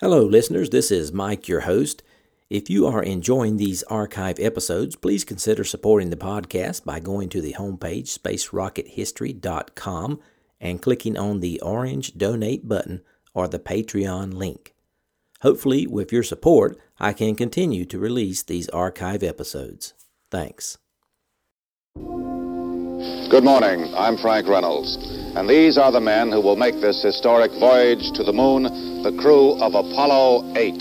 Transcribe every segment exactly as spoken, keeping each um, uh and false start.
Hello, listeners. This is Mike, your host. If you are enjoying these archive episodes, please consider supporting the podcast by going to the homepage, space rocket history dot com, and clicking on the orange Donate button or the Patreon link. Hopefully, with your support, I can continue to release these archive episodes. Thanks. Good morning. I'm Frank Reynolds, and these are the men who will make this historic voyage to the moon. The crew of Apollo eight.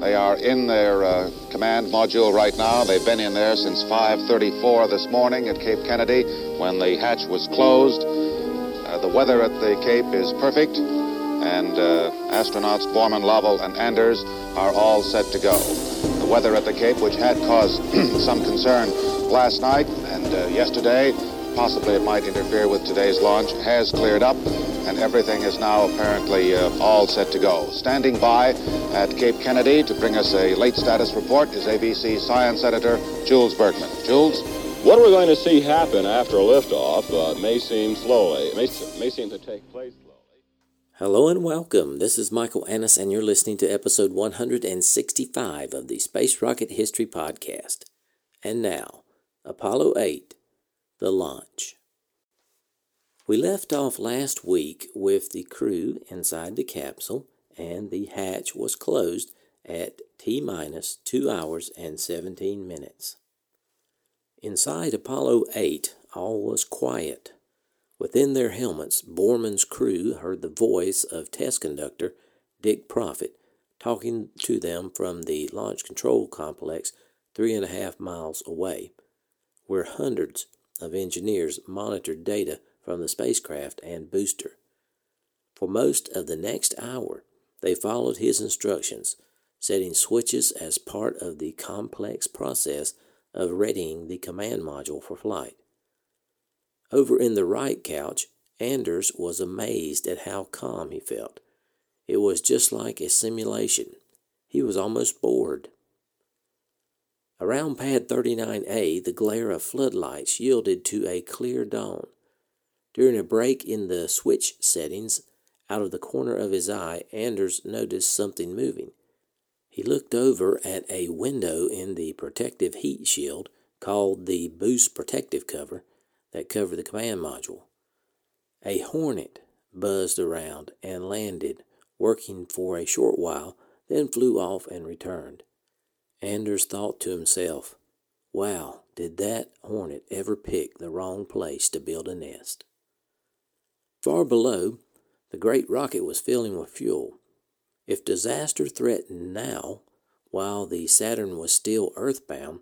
They are in their uh, command module right now. They've been in there since five thirty-four this morning at Cape Kennedy when the hatch was closed. Uh, the weather at the Cape is perfect, and uh, astronauts Borman, Lovell, and Anders are all set to go. The weather at the Cape, which had caused some concern last night and uh, yesterday, possibly it might interfere with today's launch, has cleared up. And everything is now apparently uh, all set to go. Standing by at Cape Kennedy to bring us a late status report is A B C Science Editor Jules Bergman. Jules? What we're going to see happen after liftoff uh, may seem slowly, may, may seem to take place slowly. Hello and welcome. This is Michael Annis, and you're listening to episode one hundred sixty-five of the Space Rocket History Podcast. And now, Apollo eight, the launch. We left off last week with the crew inside the capsule, and the hatch was closed at T-minus two hours and seventeen minutes. Inside Apollo eight, all was quiet. Within their helmets, Borman's crew heard the voice of test conductor Dick Proffitt talking to them from the launch control complex three and a half miles away, where hundreds of engineers monitored data from the spacecraft and booster. For most of the next hour, they followed his instructions, setting switches as part of the complex process of readying the command module for flight. Over in the right couch, Anders was amazed at how calm he felt. It was just like a simulation. He was almost bored. Around Pad thirty-nine A, the glare of floodlights yielded to a clear dawn. During a break in the switch settings, out of the corner of his eye, Anders noticed something moving. He looked over at a window in the protective heat shield, called the boost protective cover, that covered the command module. A hornet buzzed around and landed, working for a short while, then flew off and returned. Anders thought to himself, "Wow, did that hornet ever pick the wrong place to build a nest?" Far below, the great rocket was filling with fuel. If disaster threatened now, while the Saturn was still earthbound,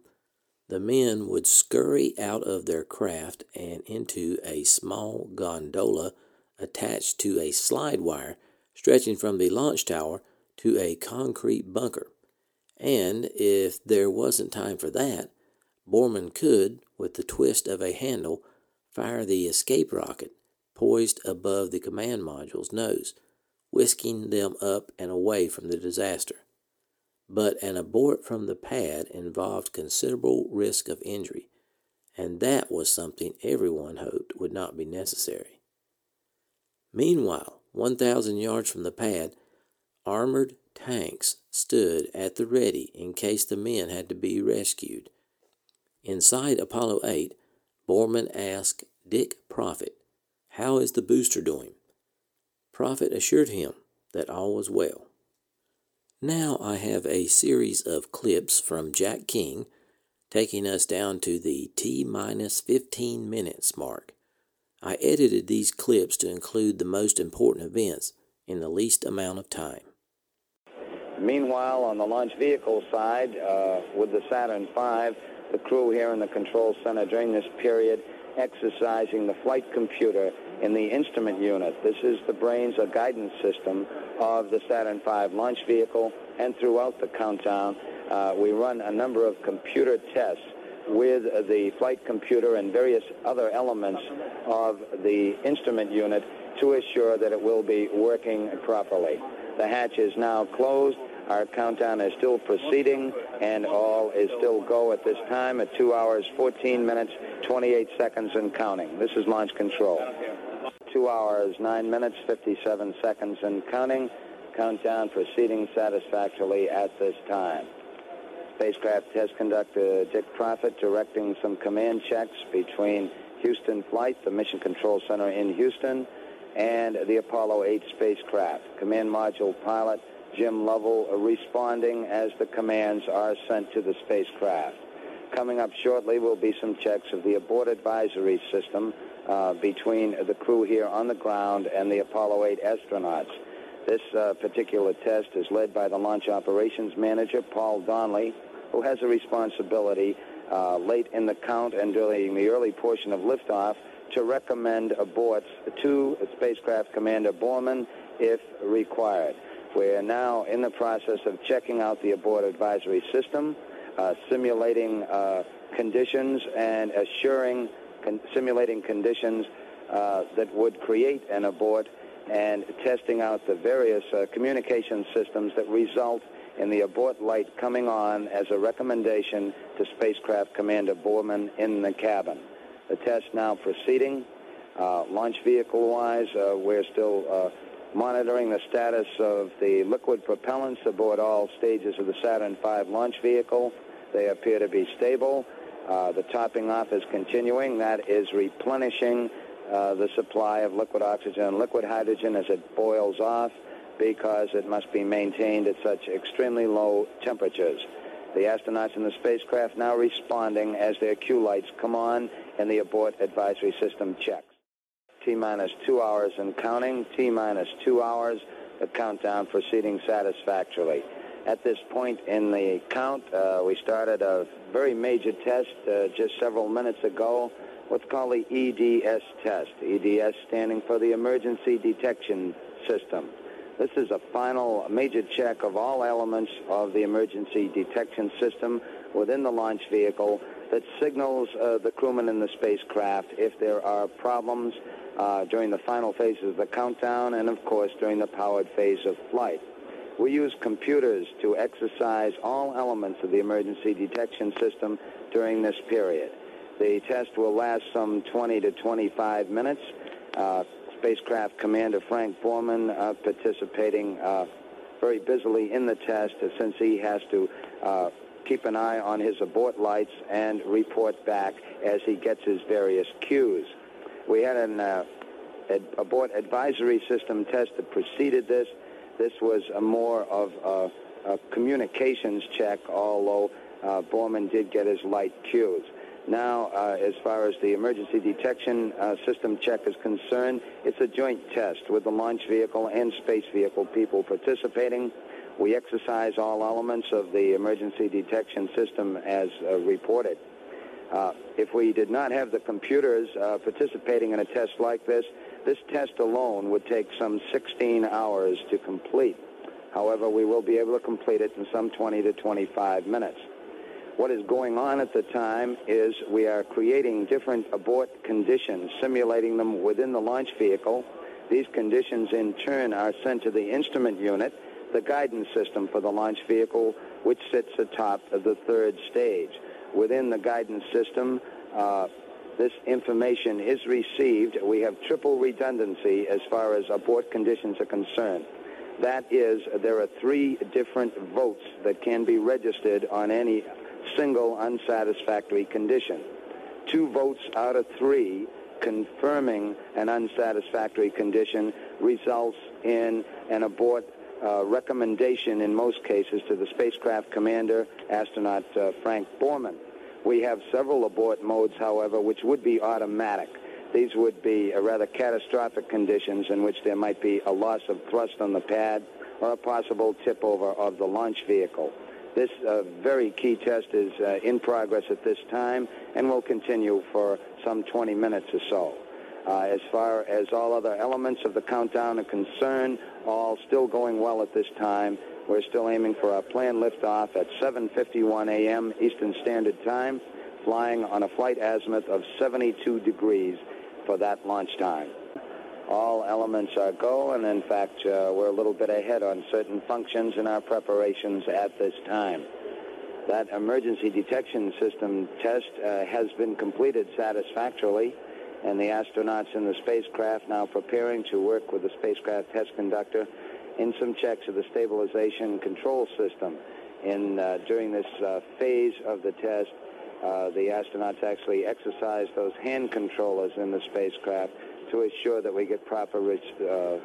the men would scurry out of their craft and into a small gondola attached to a slide wire stretching from the launch tower to a concrete bunker. And if there wasn't time for that, Borman could, with the twist of a handle, fire the escape rocket poised above the command module's nose, whisking them up and away from the disaster. But an abort from the pad involved considerable risk of injury, and that was something everyone hoped would not be necessary. Meanwhile, one thousand yards from the pad, armored tanks stood at the ready in case the men had to be rescued. Inside Apollo eight, Borman asked Dick Proffitt, "How is the booster doing?" Proffitt assured him that all was well. Now I have a series of clips from Jack King taking us down to the T-minus fifteen minutes mark. I edited these clips to include the most important events in the least amount of time. Meanwhile, on the launch vehicle side, uh, with the Saturn five, the crew here in the control center during this period exercising the flight computer in the instrument unit. This is the brains or guidance system of the Saturn five launch vehicle, and throughout the countdown uh, we run a number of computer tests with the flight computer and various other elements of the instrument unit to assure that it will be working properly. The hatch is now closed. Our countdown is still proceeding, and all is still go at this time at two hours, fourteen minutes, twenty-eight seconds and counting. This is launch control. two hours, nine minutes, fifty-seven seconds and counting. countdown proceeding satisfactorily at this time. Spacecraft test conductor Dick Proffitt directing some command checks between Houston Flight, the Mission Control Center in Houston, and the Apollo eight spacecraft. Command module pilot Jim Lovell responding as the commands are sent to the spacecraft. Coming up shortly will be some checks of the abort advisory system uh, between the crew here on the ground and the Apollo eight astronauts. This uh, particular test is led by the launch operations manager, Paul Donnelly, who has a responsibility uh, late in the count and during the early portion of liftoff to recommend aborts to spacecraft commander Borman if required. We are now in the process of checking out the abort advisory system, uh, simulating uh, conditions and assuring, con simulating conditions uh, that would create an abort, and testing out the various uh, communication systems that result in the abort light coming on as a recommendation to spacecraft commander Borman in the cabin. The test now proceeding. Uh, launch vehicle-wise, uh, we're still uh, monitoring the status of the liquid propellants aboard all stages of the Saturn five launch vehicle. They appear to be stable. Uh, the topping off is continuing. That is replenishing uh, the supply of liquid oxygen and liquid hydrogen as it boils off, because it must be maintained at such extremely low temperatures. The astronauts in the spacecraft now responding as their cue lights come on and the abort advisory system checks. T-minus two hours and counting. T-minus two hours. The countdown proceeding satisfactorily. At this point in the count, uh, we started a very major test uh, just several minutes ago, what's called the E D S test. E D S standing for the Emergency Detection System. This is a final major check of all elements of the emergency detection system within the launch vehicle that signals uh, the crewmen in the spacecraft if there are problems uh, during the final phases of the countdown and, of course, during the powered phase of flight. We use computers to exercise all elements of the emergency detection system during this period. The test will last some twenty to twenty-five minutes. Uh, Spacecraft commander Frank Borman uh, participating uh, very busily in the test, uh, since he has to uh, keep an eye on his abort lights and report back as he gets his various cues. We had an uh, ad abort advisory system test that preceded this. This was a more of a, a communications check, although uh, Borman did get his light cues. Now, uh, as far as the emergency detection uh, system check is concerned, it's a joint test with the launch vehicle and space vehicle people participating. We exercise all elements of the emergency detection system as uh, reported. Uh, if we did not have the computers uh, participating in a test like this, this test alone would take some sixteen hours to complete. However, we will be able to complete it in some twenty to twenty-five minutes. What is going on at the time is we are creating different abort conditions, simulating them within the launch vehicle. These conditions, in turn, are sent to the instrument unit, the guidance system for the launch vehicle, which sits atop of the third stage. Within the guidance system, uh, this information is received. We have triple redundancy as far as abort conditions are concerned. That is, there are three different votes that can be registered on any single unsatisfactory condition. Two votes out of three confirming an unsatisfactory condition results in an abort uh, recommendation in most cases to the spacecraft commander, astronaut uh, Frank Borman. We have several abort modes, however, which would be automatic. These would be uh, rather catastrophic conditions in which there might be a loss of thrust on the pad or a possible tip over of the launch vehicle. This uh, very key test is uh, in progress at this time and will continue for some twenty minutes or so. Uh, as far as all other elements of the countdown are concerned, all still going well at this time. We're still aiming for our planned liftoff at seven fifty-one A M Eastern Standard Time, flying on a flight azimuth of seventy-two degrees for that launch time. All elements are go, and in fact, uh, we're a little bit ahead on certain functions in our preparations at this time. That emergency detection system test uh, has been completed satisfactorily, and the astronauts in the spacecraft now preparing to work with the spacecraft test conductor in some checks of the stabilization control system. In uh, during this uh, phase of the test, uh, the astronauts actually exercise those hand controllers in the spacecraft to assure that we get proper re uh,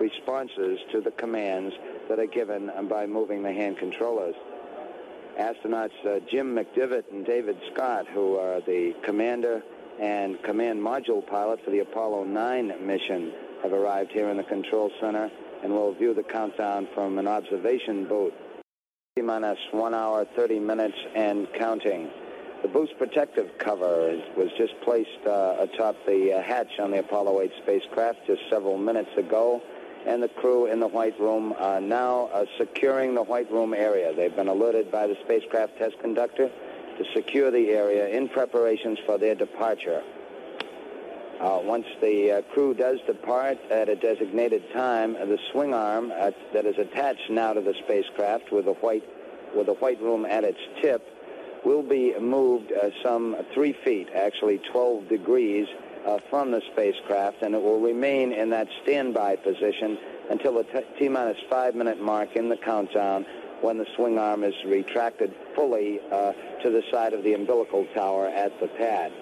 responses to the commands that are given by moving the hand controllers. Astronauts uh, Jim McDivitt and David Scott, who are the commander and command module pilot for the Apollo nine mission, have arrived here in the control center and will view the countdown from an observation booth. Minus one hour, thirty minutes, and counting. The booth's protective cover is, was just placed uh, atop the uh, hatch on the Apollo eight spacecraft just several minutes ago, and the crew in the White Room are now uh, securing the White Room area. They've been alerted by the spacecraft test conductor to secure the area in preparations for their departure. Uh, once the uh, crew does depart at a designated time, the swing arm uh, that is attached now to the spacecraft with the white, with the White Room at its tip will be moved uh, some three feet, actually twelve degrees, uh, from the spacecraft, and it will remain in that standby position until the T-minus five-minute mark in the countdown, when the swing arm is retracted fully uh, to the side of the umbilical tower at the pad.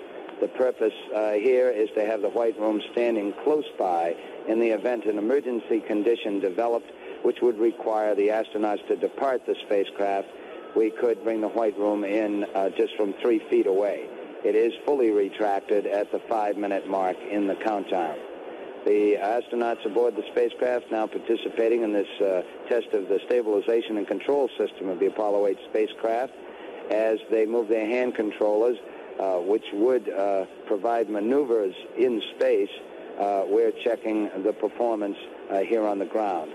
The purpose uh, here is to have the White Room standing close by in the event an emergency condition developed which would require the astronauts to depart the spacecraft. We could bring the White Room in uh, just from three feet away. It is fully retracted at the five-minute mark in the countdown. The astronauts aboard the spacecraft now participating in this uh, test of the stabilization and control system of the Apollo eight spacecraft as they move their hand controllers, Uh, which would uh, provide maneuvers in space. Uh, we're checking the performance uh, here on the ground.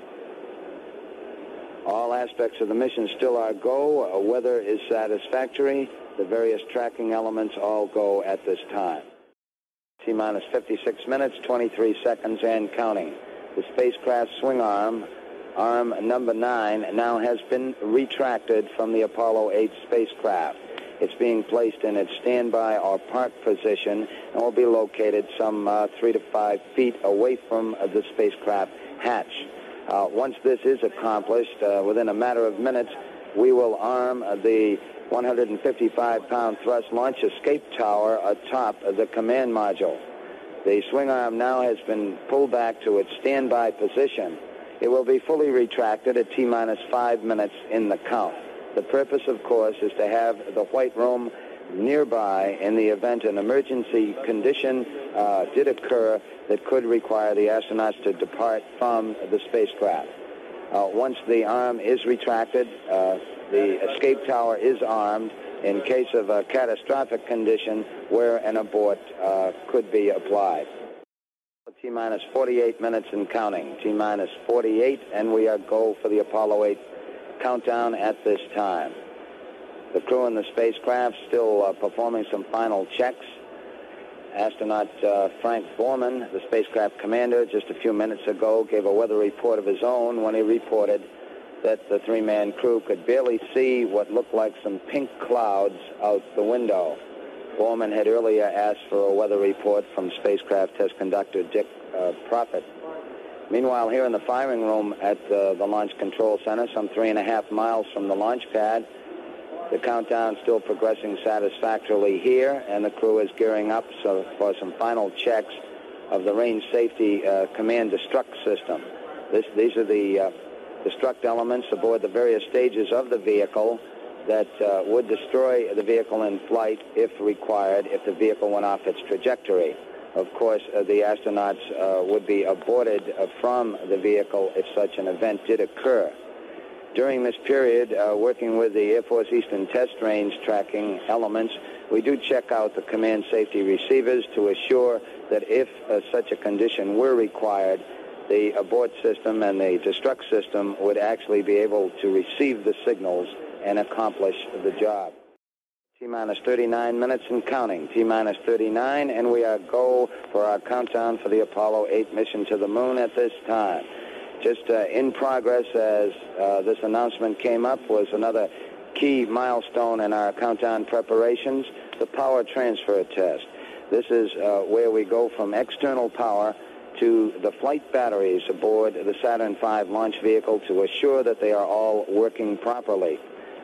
All aspects of the mission still are go. Uh, weather is satisfactory. The various tracking elements all go at this time. T-minus fifty-six minutes, twenty-three seconds, and counting. The spacecraft swing arm, arm number nine, now has been retracted from the Apollo eight spacecraft. It's being placed in its standby or park position and will be located some uh, three to five feet away from uh, the spacecraft hatch. Uh, once this is accomplished, uh, within a matter of minutes, we will arm uh, the one hundred fifty-five pound thrust launch escape tower atop the command module. The swing arm now has been pulled back to its standby position. It will be fully retracted at T-minus five minutes in the count. The purpose, of course, is to have the White Room nearby in the event an emergency condition uh, did occur that could require the astronauts to depart from the spacecraft. Uh, once the arm is retracted, uh, the escape tower is armed in case of a catastrophic condition where an abort uh, could be applied. T-minus forty-eight minutes and counting. T-minus forty-eight, and we are go for the Apollo eight countdown at this time. The crew in the spacecraft still uh, performing some final checks. Astronaut uh, Frank Borman, the spacecraft commander, just a few minutes ago gave a weather report of his own when he reported that the three-man crew could barely see what looked like some pink clouds out the window. Borman had earlier asked for a weather report from spacecraft test conductor Dick uh, Proffitt. Meanwhile, here in the firing room at uh, the Launch Control Center, some three and a half miles from the launch pad, the countdown still progressing satisfactorily here, and the crew is gearing up so for some final checks of the range safety uh, command destruct system. This, these are the uh, destruct elements aboard the various stages of the vehicle that uh, would destroy the vehicle in flight if required, if the vehicle went off its trajectory. Of course, uh, the astronauts uh, would be aborted uh, from the vehicle if such an event did occur. During this period, uh, working with the Air Force Eastern Test Range tracking elements, we do check out the command safety receivers to assure that if uh, such a condition were required, the abort system and the destruct system would actually be able to receive the signals and accomplish the job. T-minus thirty-nine minutes and counting. T-minus thirty-nine, and we are go for our countdown for the Apollo eight mission to the moon at this time. Just uh, in progress as uh, this announcement came up was another key milestone in our countdown preparations, the power transfer test. This is uh, where we go from external power to the flight batteries aboard the Saturn five launch vehicle to assure that they are all working properly.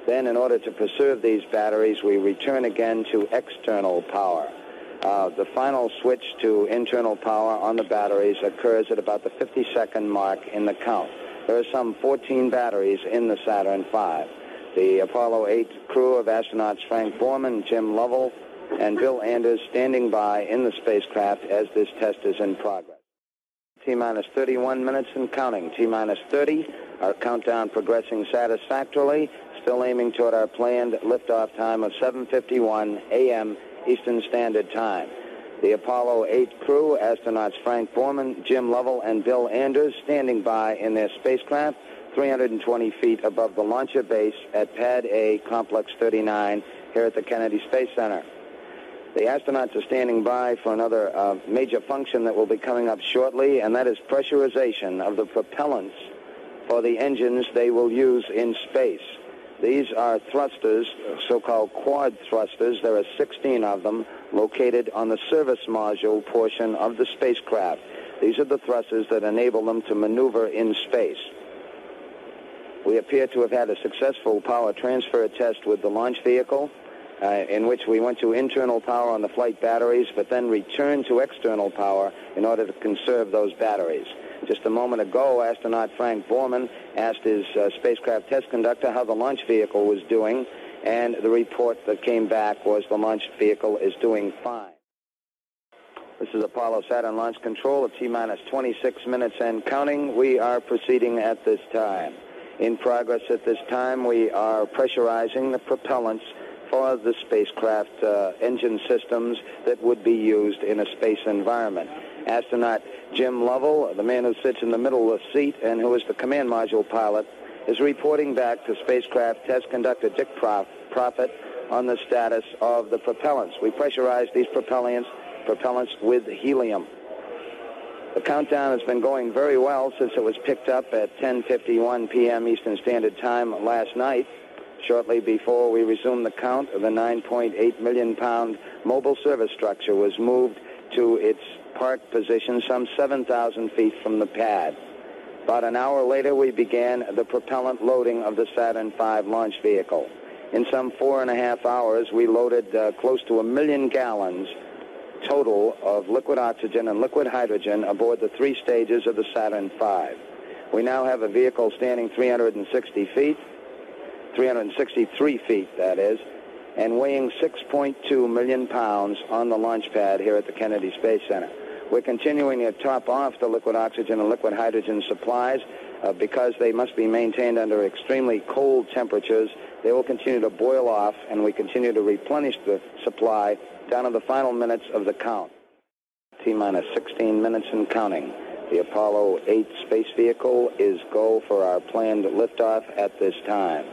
Then, in order to preserve these batteries, we return again to external power. Uh, the final switch to internal power on the batteries occurs at about the fifty-second mark in the count. There are some fourteen batteries in the Saturn five. The Apollo eight crew of astronauts Frank Borman, Jim Lovell, and Bill Anders standing by in the spacecraft as this test is in progress. T-minus thirty-one minutes and counting. T-minus thirty. Our countdown progressing satisfactorily. Still aiming toward our planned liftoff time of seven fifty-one a m Eastern Standard Time. The Apollo eight crew, astronauts Frank Borman, Jim Lovell, and Bill Anders standing by in their spacecraft three hundred twenty feet above the launcher base at Pad A, Complex thirty-nine, here at the Kennedy Space Center. The astronauts are standing by for another uh, major function that will be coming up shortly, and that is pressurization of the propellants for the engines they will use in space. These are thrusters, so-called quad thrusters. There are sixteen of them located on the service module portion of the spacecraft. These are the thrusters that enable them to maneuver in space. We appear to have had a successful power transfer test with the launch vehicle, Uh, in which we went to internal power on the flight batteries, but then returned to external power in order to conserve those batteries. Just a moment ago, astronaut Frank Borman asked his uh, spacecraft test conductor how the launch vehicle was doing, and the report that came back was the launch vehicle is doing fine. This is Apollo Saturn Launch Control at T-minus twenty-six minutes and counting. We are proceeding at this time. In progress at this time, we are pressurizing the propellants for the spacecraft uh, engine systems that would be used in a space environment. Astronaut Jim Lovell, the man who sits in the middle of the seat and who is the command module pilot, is reporting back to spacecraft test conductor Dick Proffitt on the status of the propellants. We pressurize these propellants, propellants with helium. The countdown has been going very well since it was picked up at ten fifty-one p m Eastern Standard Time last night. Shortly before we resumed the count, the nine point eight million pound mobile service structure was moved to its parked position some seven thousand feet from the pad. About an hour later, we began the propellant loading of the Saturn five launch vehicle. In some four and a half hours, we loaded uh, close to a million gallons total of liquid oxygen and liquid hydrogen aboard the three stages of the Saturn five. We now have a vehicle standing three hundred sixty feet, three hundred sixty-three feet, that is, and weighing six point two million pounds on the launch pad here at the Kennedy Space Center. We're continuing to top off the liquid oxygen and liquid hydrogen supplies uh, because they must be maintained under extremely cold temperatures. They will continue to boil off, and we continue to replenish the supply down to the final minutes of the count. T-minus sixteen minutes and counting. The Apollo eight space vehicle is go for our planned liftoff at this time.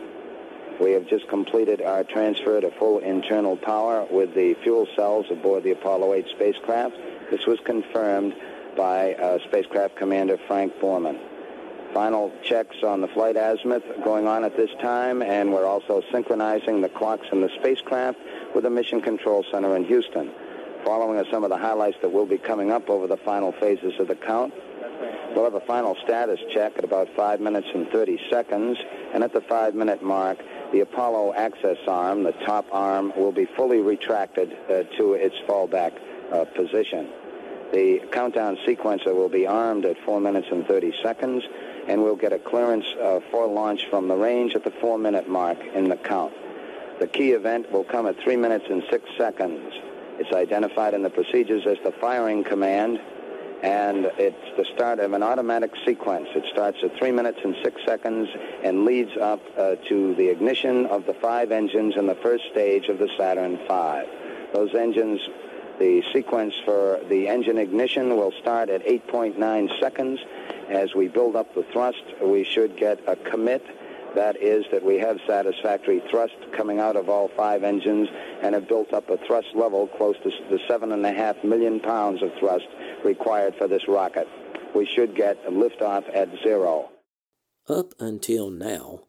We have just completed our transfer to full internal power with the fuel cells aboard the Apollo eight spacecraft. This was confirmed by uh, spacecraft commander Frank Borman. Final checks on the flight azimuth going on at this time, and we're also synchronizing the clocks in the spacecraft with the Mission Control Center in Houston. Following are some of the highlights that will be coming up over the final phases of the count. We'll have a final status check at about five minutes and thirty seconds, and at the five-minute mark, the Apollo access arm, the top arm, will be fully retracted uh, to its fallback uh, position. The countdown sequencer will be armed at four minutes and thirty seconds, and we'll get a clearance uh, for launch from the range at the four-minute mark in the count. The key event will come at three minutes and six seconds. It's identified in the procedures as the firing command, and it's the start of an automatic sequence. It starts at three minutes and six seconds and leads up uh, to the ignition of the five engines in the first stage of the Saturn five. Those engines, the sequence for the engine ignition will start at eight point nine seconds. As we build up the thrust, we should get a commit. That is that we have satisfactory thrust coming out of all five engines and have built up a thrust level close to the seven and a half million pounds of thrust required for this rocket. We should get a liftoff at zero. Up until now,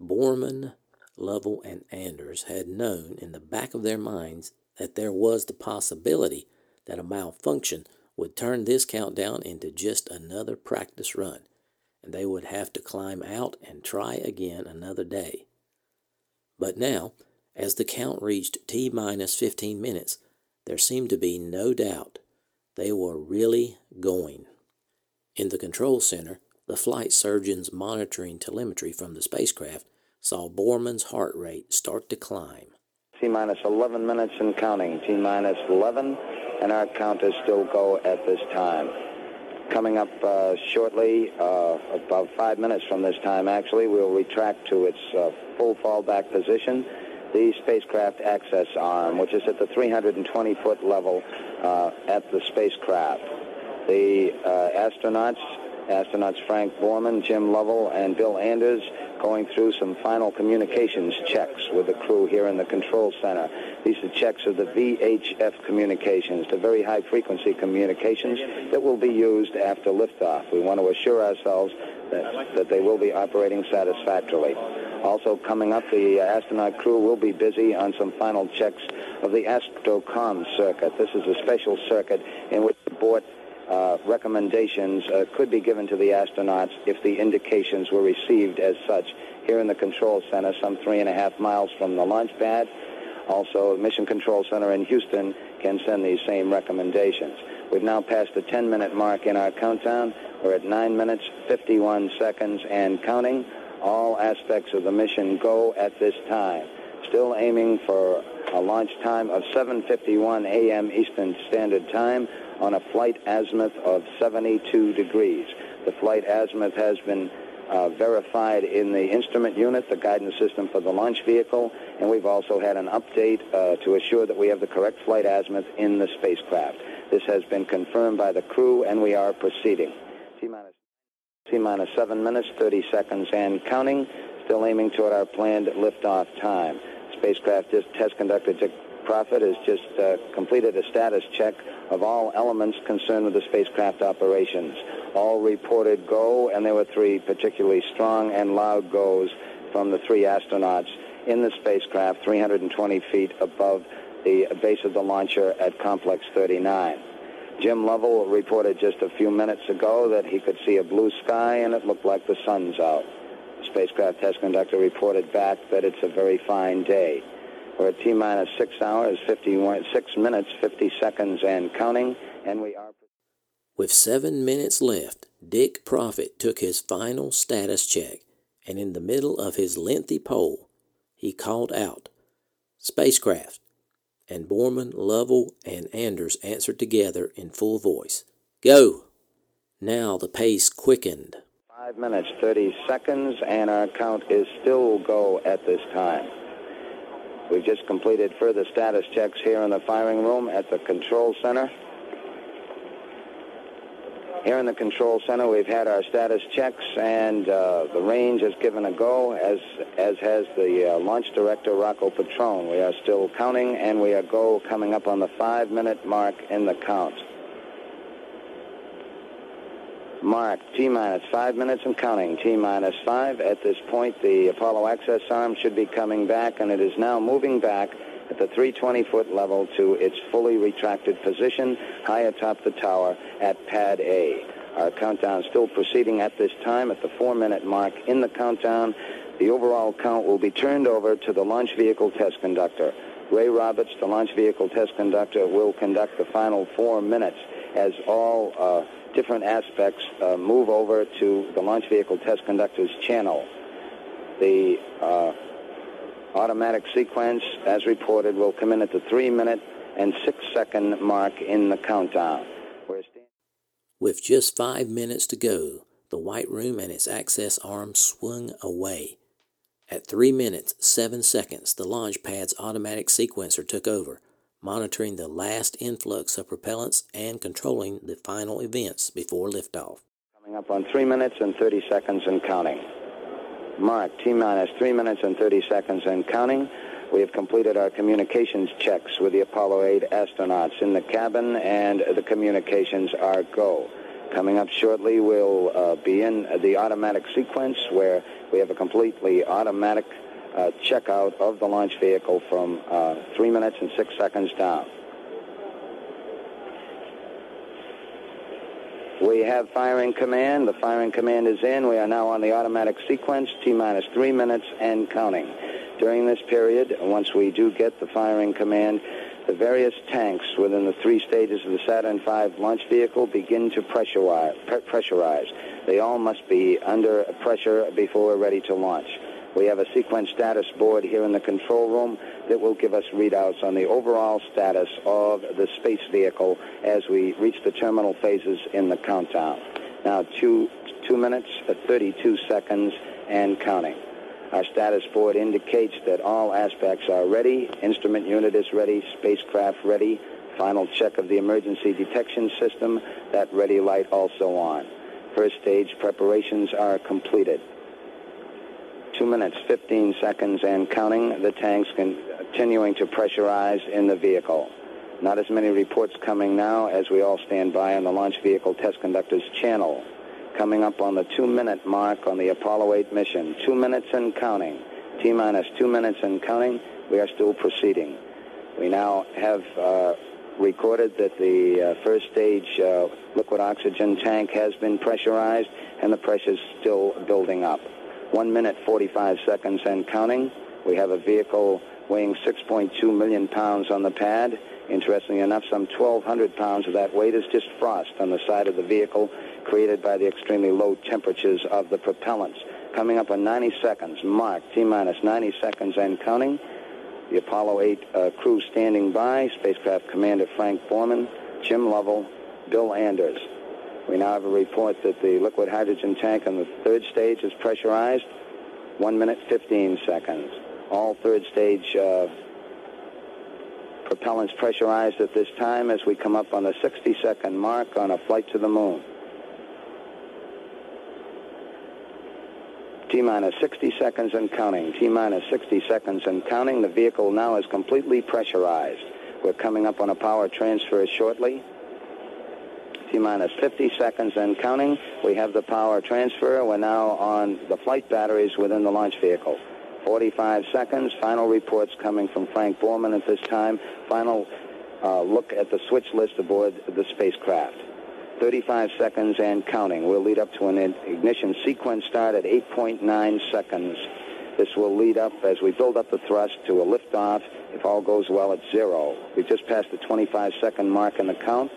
Borman, Lovell, and Anders had known in the back of their minds that there was the possibility that a malfunction would turn this countdown into just another practice run, and they would have to climb out and try again another day. But now, as the count reached T-minus fifteen minutes, there seemed to be no doubt. They were really going. In the control center, the flight surgeons monitoring telemetry from the spacecraft saw Borman's heart rate start to climb. T-minus eleven minutes and counting. T-minus eleven, and our count is still go at this time. Coming up uh, shortly, uh, about five minutes from this time, actually, we'll retract to its uh, full fallback position, the spacecraft access arm, which is at the three hundred twenty foot level uh, at the spacecraft. The uh, astronauts, astronauts Frank Borman, Jim Lovell, and Bill Anders, going through some final communications checks with the crew here in the control center. These are checks of the V H F communications, the very high-frequency communications that will be used after liftoff. We want to assure ourselves that, that they will be operating satisfactorily. Also coming up, the astronaut crew will be busy on some final checks of the AstroComm circuit. This is a special circuit in which the board uh, recommendations uh, could be given to the astronauts if the indications were received as such here in the control center, some three and a half miles from the launch pad. Also, Mission Control Center in Houston can send these same recommendations. We've now passed the ten minute mark in our countdown. We're at nine minutes, fifty-one seconds, and counting. All aspects of the mission go at this time. Still aiming for a launch time of seven fifty-one a.m. Eastern Standard Time on a flight azimuth of seventy-two degrees. The flight azimuth has been uh, verified in the instrument unit, the guidance system for the launch vehicle, and we've also had an update uh, to assure that we have the correct flight azimuth in the spacecraft. This has been confirmed by the crew, and we are proceeding. T-minus. T-minus seven minutes, thirty seconds, and counting, still aiming toward our planned liftoff time. Spacecraft test conductor Dick Proffitt has just uh, completed a status check of all elements concerned with the spacecraft operations. All reported go, and there were three particularly strong and loud goes from the three astronauts in the spacecraft three hundred twenty feet above the base of the launcher at Complex thirty-nine. Jim Lovell reported just a few minutes ago that he could see a blue sky and it looked like the sun's out. The spacecraft test conductor reported back that it's a very fine day. We're at T-minus six hours, fifty-one, six minutes, fifty seconds and counting, and we are... With seven minutes left, Dick Proffitt took his final status check, and in the middle of his lengthy poll, he called out, "Spacecraft," and Borman, Lovell, and Anders answered together in full voice. "Go!" Now the pace quickened. five minutes, thirty seconds, and our count is still go at this time. We've just completed further status checks here in the firing room at the control center. Here in the control center, we've had our status checks, and uh, the range has given a go, as as has the uh, launch director, Rocco Petrone. We are still counting, and we are go coming up on the five minute mark in the count. Mark, T-minus five minutes and counting, T-minus five. At this point, the Apollo access arm should be coming back, and it is now moving back at the three hundred twenty foot level to its fully retracted position, high atop the tower at Pad A. Our countdown still proceeding at this time at the four minute mark. In the countdown, the overall count will be turned over to the launch vehicle test conductor. Ray Roberts, the launch vehicle test conductor, will conduct the final four minutes as all uh, different aspects uh, move over to the launch vehicle test conductor's channel. The uh, automatic sequence, as reported, will come in at the three minute and six second mark in the countdown. With just five minutes to go, the White Room and its access arm swung away. At three minutes, seven seconds, the launch pad's automatic sequencer took over, monitoring the last influx of propellants and controlling the final events before liftoff. Coming up on three minutes and thirty seconds and counting. Mark, T-minus three minutes and thirty seconds and counting. We have completed our communications checks with the Apollo eight astronauts in the cabin, and the communications are go. Coming up shortly, we'll uh, be in the automatic sequence where we have a completely automatic uh, checkout of the launch vehicle from uh, three minutes and six seconds down. We have firing command. The firing command is in. We are now on the automatic sequence, T-minus three minutes and counting. During this period, once we do get the firing command, the various tanks within the three stages of the Saturn V launch vehicle begin to pressurize. pressurize. They all must be under pressure before we're ready to launch. We have a sequence status board here in the control room that will give us readouts on the overall status of the space vehicle as we reach the terminal phases in the countdown. Now, two, two minutes, thirty-two seconds, and counting. Our status board indicates that all aspects are ready. Instrument unit is ready. Spacecraft ready. Final check of the emergency detection system. That ready light also on. First stage preparations are completed. Two minutes, fifteen seconds, and counting. The tanks continuing to pressurize in the vehicle. Not as many reports coming now as we all stand by on the launch vehicle test conductor's channel. Coming up on the two-minute mark on the Apollo eight mission. Two minutes and counting. T-minus two minutes and counting. We are still proceeding. We now have uh, recorded that the uh, first stage uh, liquid oxygen tank has been pressurized, and the pressure is still building up. One minute, forty-five seconds and counting. We have a vehicle weighing six point two million pounds on the pad. Interestingly enough, some twelve hundred pounds of that weight is just frost on the side of the vehicle created by the extremely low temperatures of the propellants. Coming up on ninety seconds, mark, T-minus ninety seconds and counting. The Apollo eight uh, crew standing by, spacecraft commander Frank Borman, Jim Lovell, Bill Anders. We now have a report that the liquid hydrogen tank on the third stage is pressurized. One minute, fifteen seconds. All third stage uh, propellants pressurized at this time as we come up on the sixty-second mark on a flight to the moon. T-minus sixty seconds and counting. T-minus sixty seconds and counting. The vehicle now is completely pressurized. We're coming up on a power transfer shortly. T-minus fifty seconds and counting. We have the power transfer. We're now on the flight batteries within the launch vehicle. forty-five seconds. Final reports coming from Frank Borman at this time. Final uh, look at the switch list aboard the spacecraft. thirty-five seconds and counting. We'll lead up to an ignition sequence start at eight point nine seconds. This will lead up, as we build up the thrust, to a liftoff. If all goes well, at zero. We've just passed the twenty-five second mark in the count.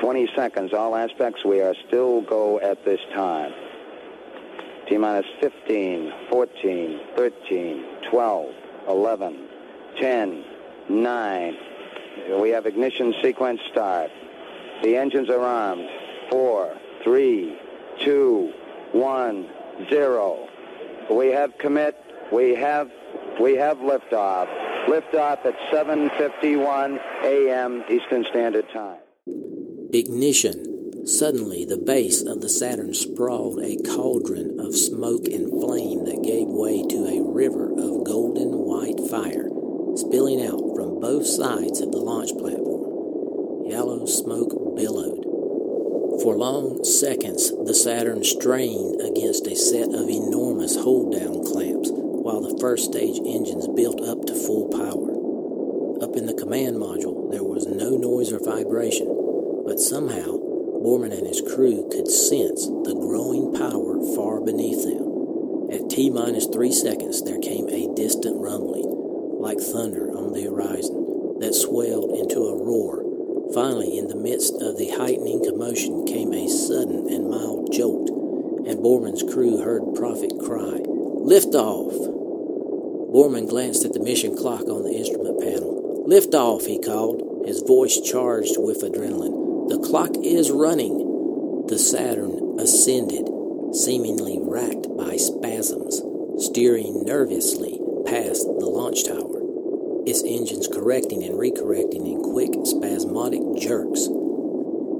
twenty seconds, all aspects. We are still go at this time. T-minus fifteen, fourteen, thirteen, twelve, eleven, ten, nine. We have ignition sequence start. The engines are armed. Four, three, two, one, zero. We have commit. We have we have liftoff. Liftoff at seven fifty-one a m Eastern Standard Time. Ignition. Suddenly, the base of the Saturn sprawled a cauldron of smoke and flame that gave way to a river of golden white fire, spilling out from both sides of the launch platform. Yellow smoke billowed. For long seconds, the Saturn strained against a set of enormous hold-down clamps while the first stage engines built up to full power. Up in the command module, there was no noise or vibration, but somehow Borman and his crew could sense the growing power far beneath them. At T-minus three seconds, there came a distant rumbling, like thunder on the horizon, that swelled into a roar. Finally, in the midst of the heightening commotion came a sudden and mild jolt, and Borman's crew heard Proffitt cry, "Lift off!" Borman glanced at the mission clock on the instrument panel. "Lift off!" he called, his voice charged with adrenaline. "The clock is running!" The Saturn ascended, seemingly racked by spasms, steering nervously past the launch tower, its engines correcting and recorrecting in quick, spasmodic jerks.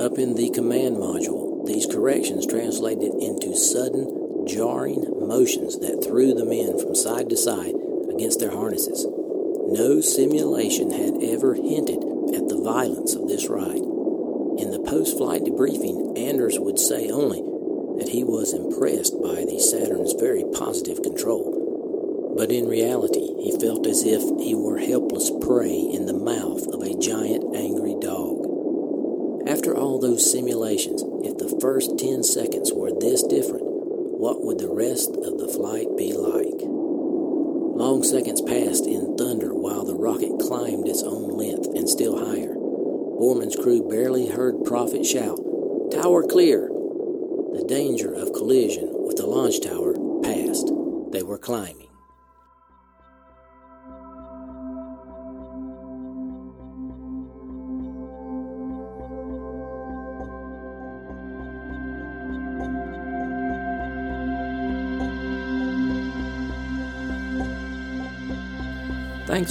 Up in the command module, these corrections translated into sudden, jarring motions that threw the men from side to side against their harnesses. No simulation had ever hinted at the violence of this ride. In the post-flight debriefing, Anders would say only that he was impressed by the Saturn's very positive control. But in reality, he felt as if he were helpless prey in the mouth of a giant, angry dog. After After all those simulations, if the first ten seconds were this different, what would the rest of the flight be like? Long seconds passed in thunder while the rocket climbed its own length and still higher. Borman's crew barely heard Proffitt shout, "Tower clear!" The danger of collision with the launch tower passed. They were climbing. Thanks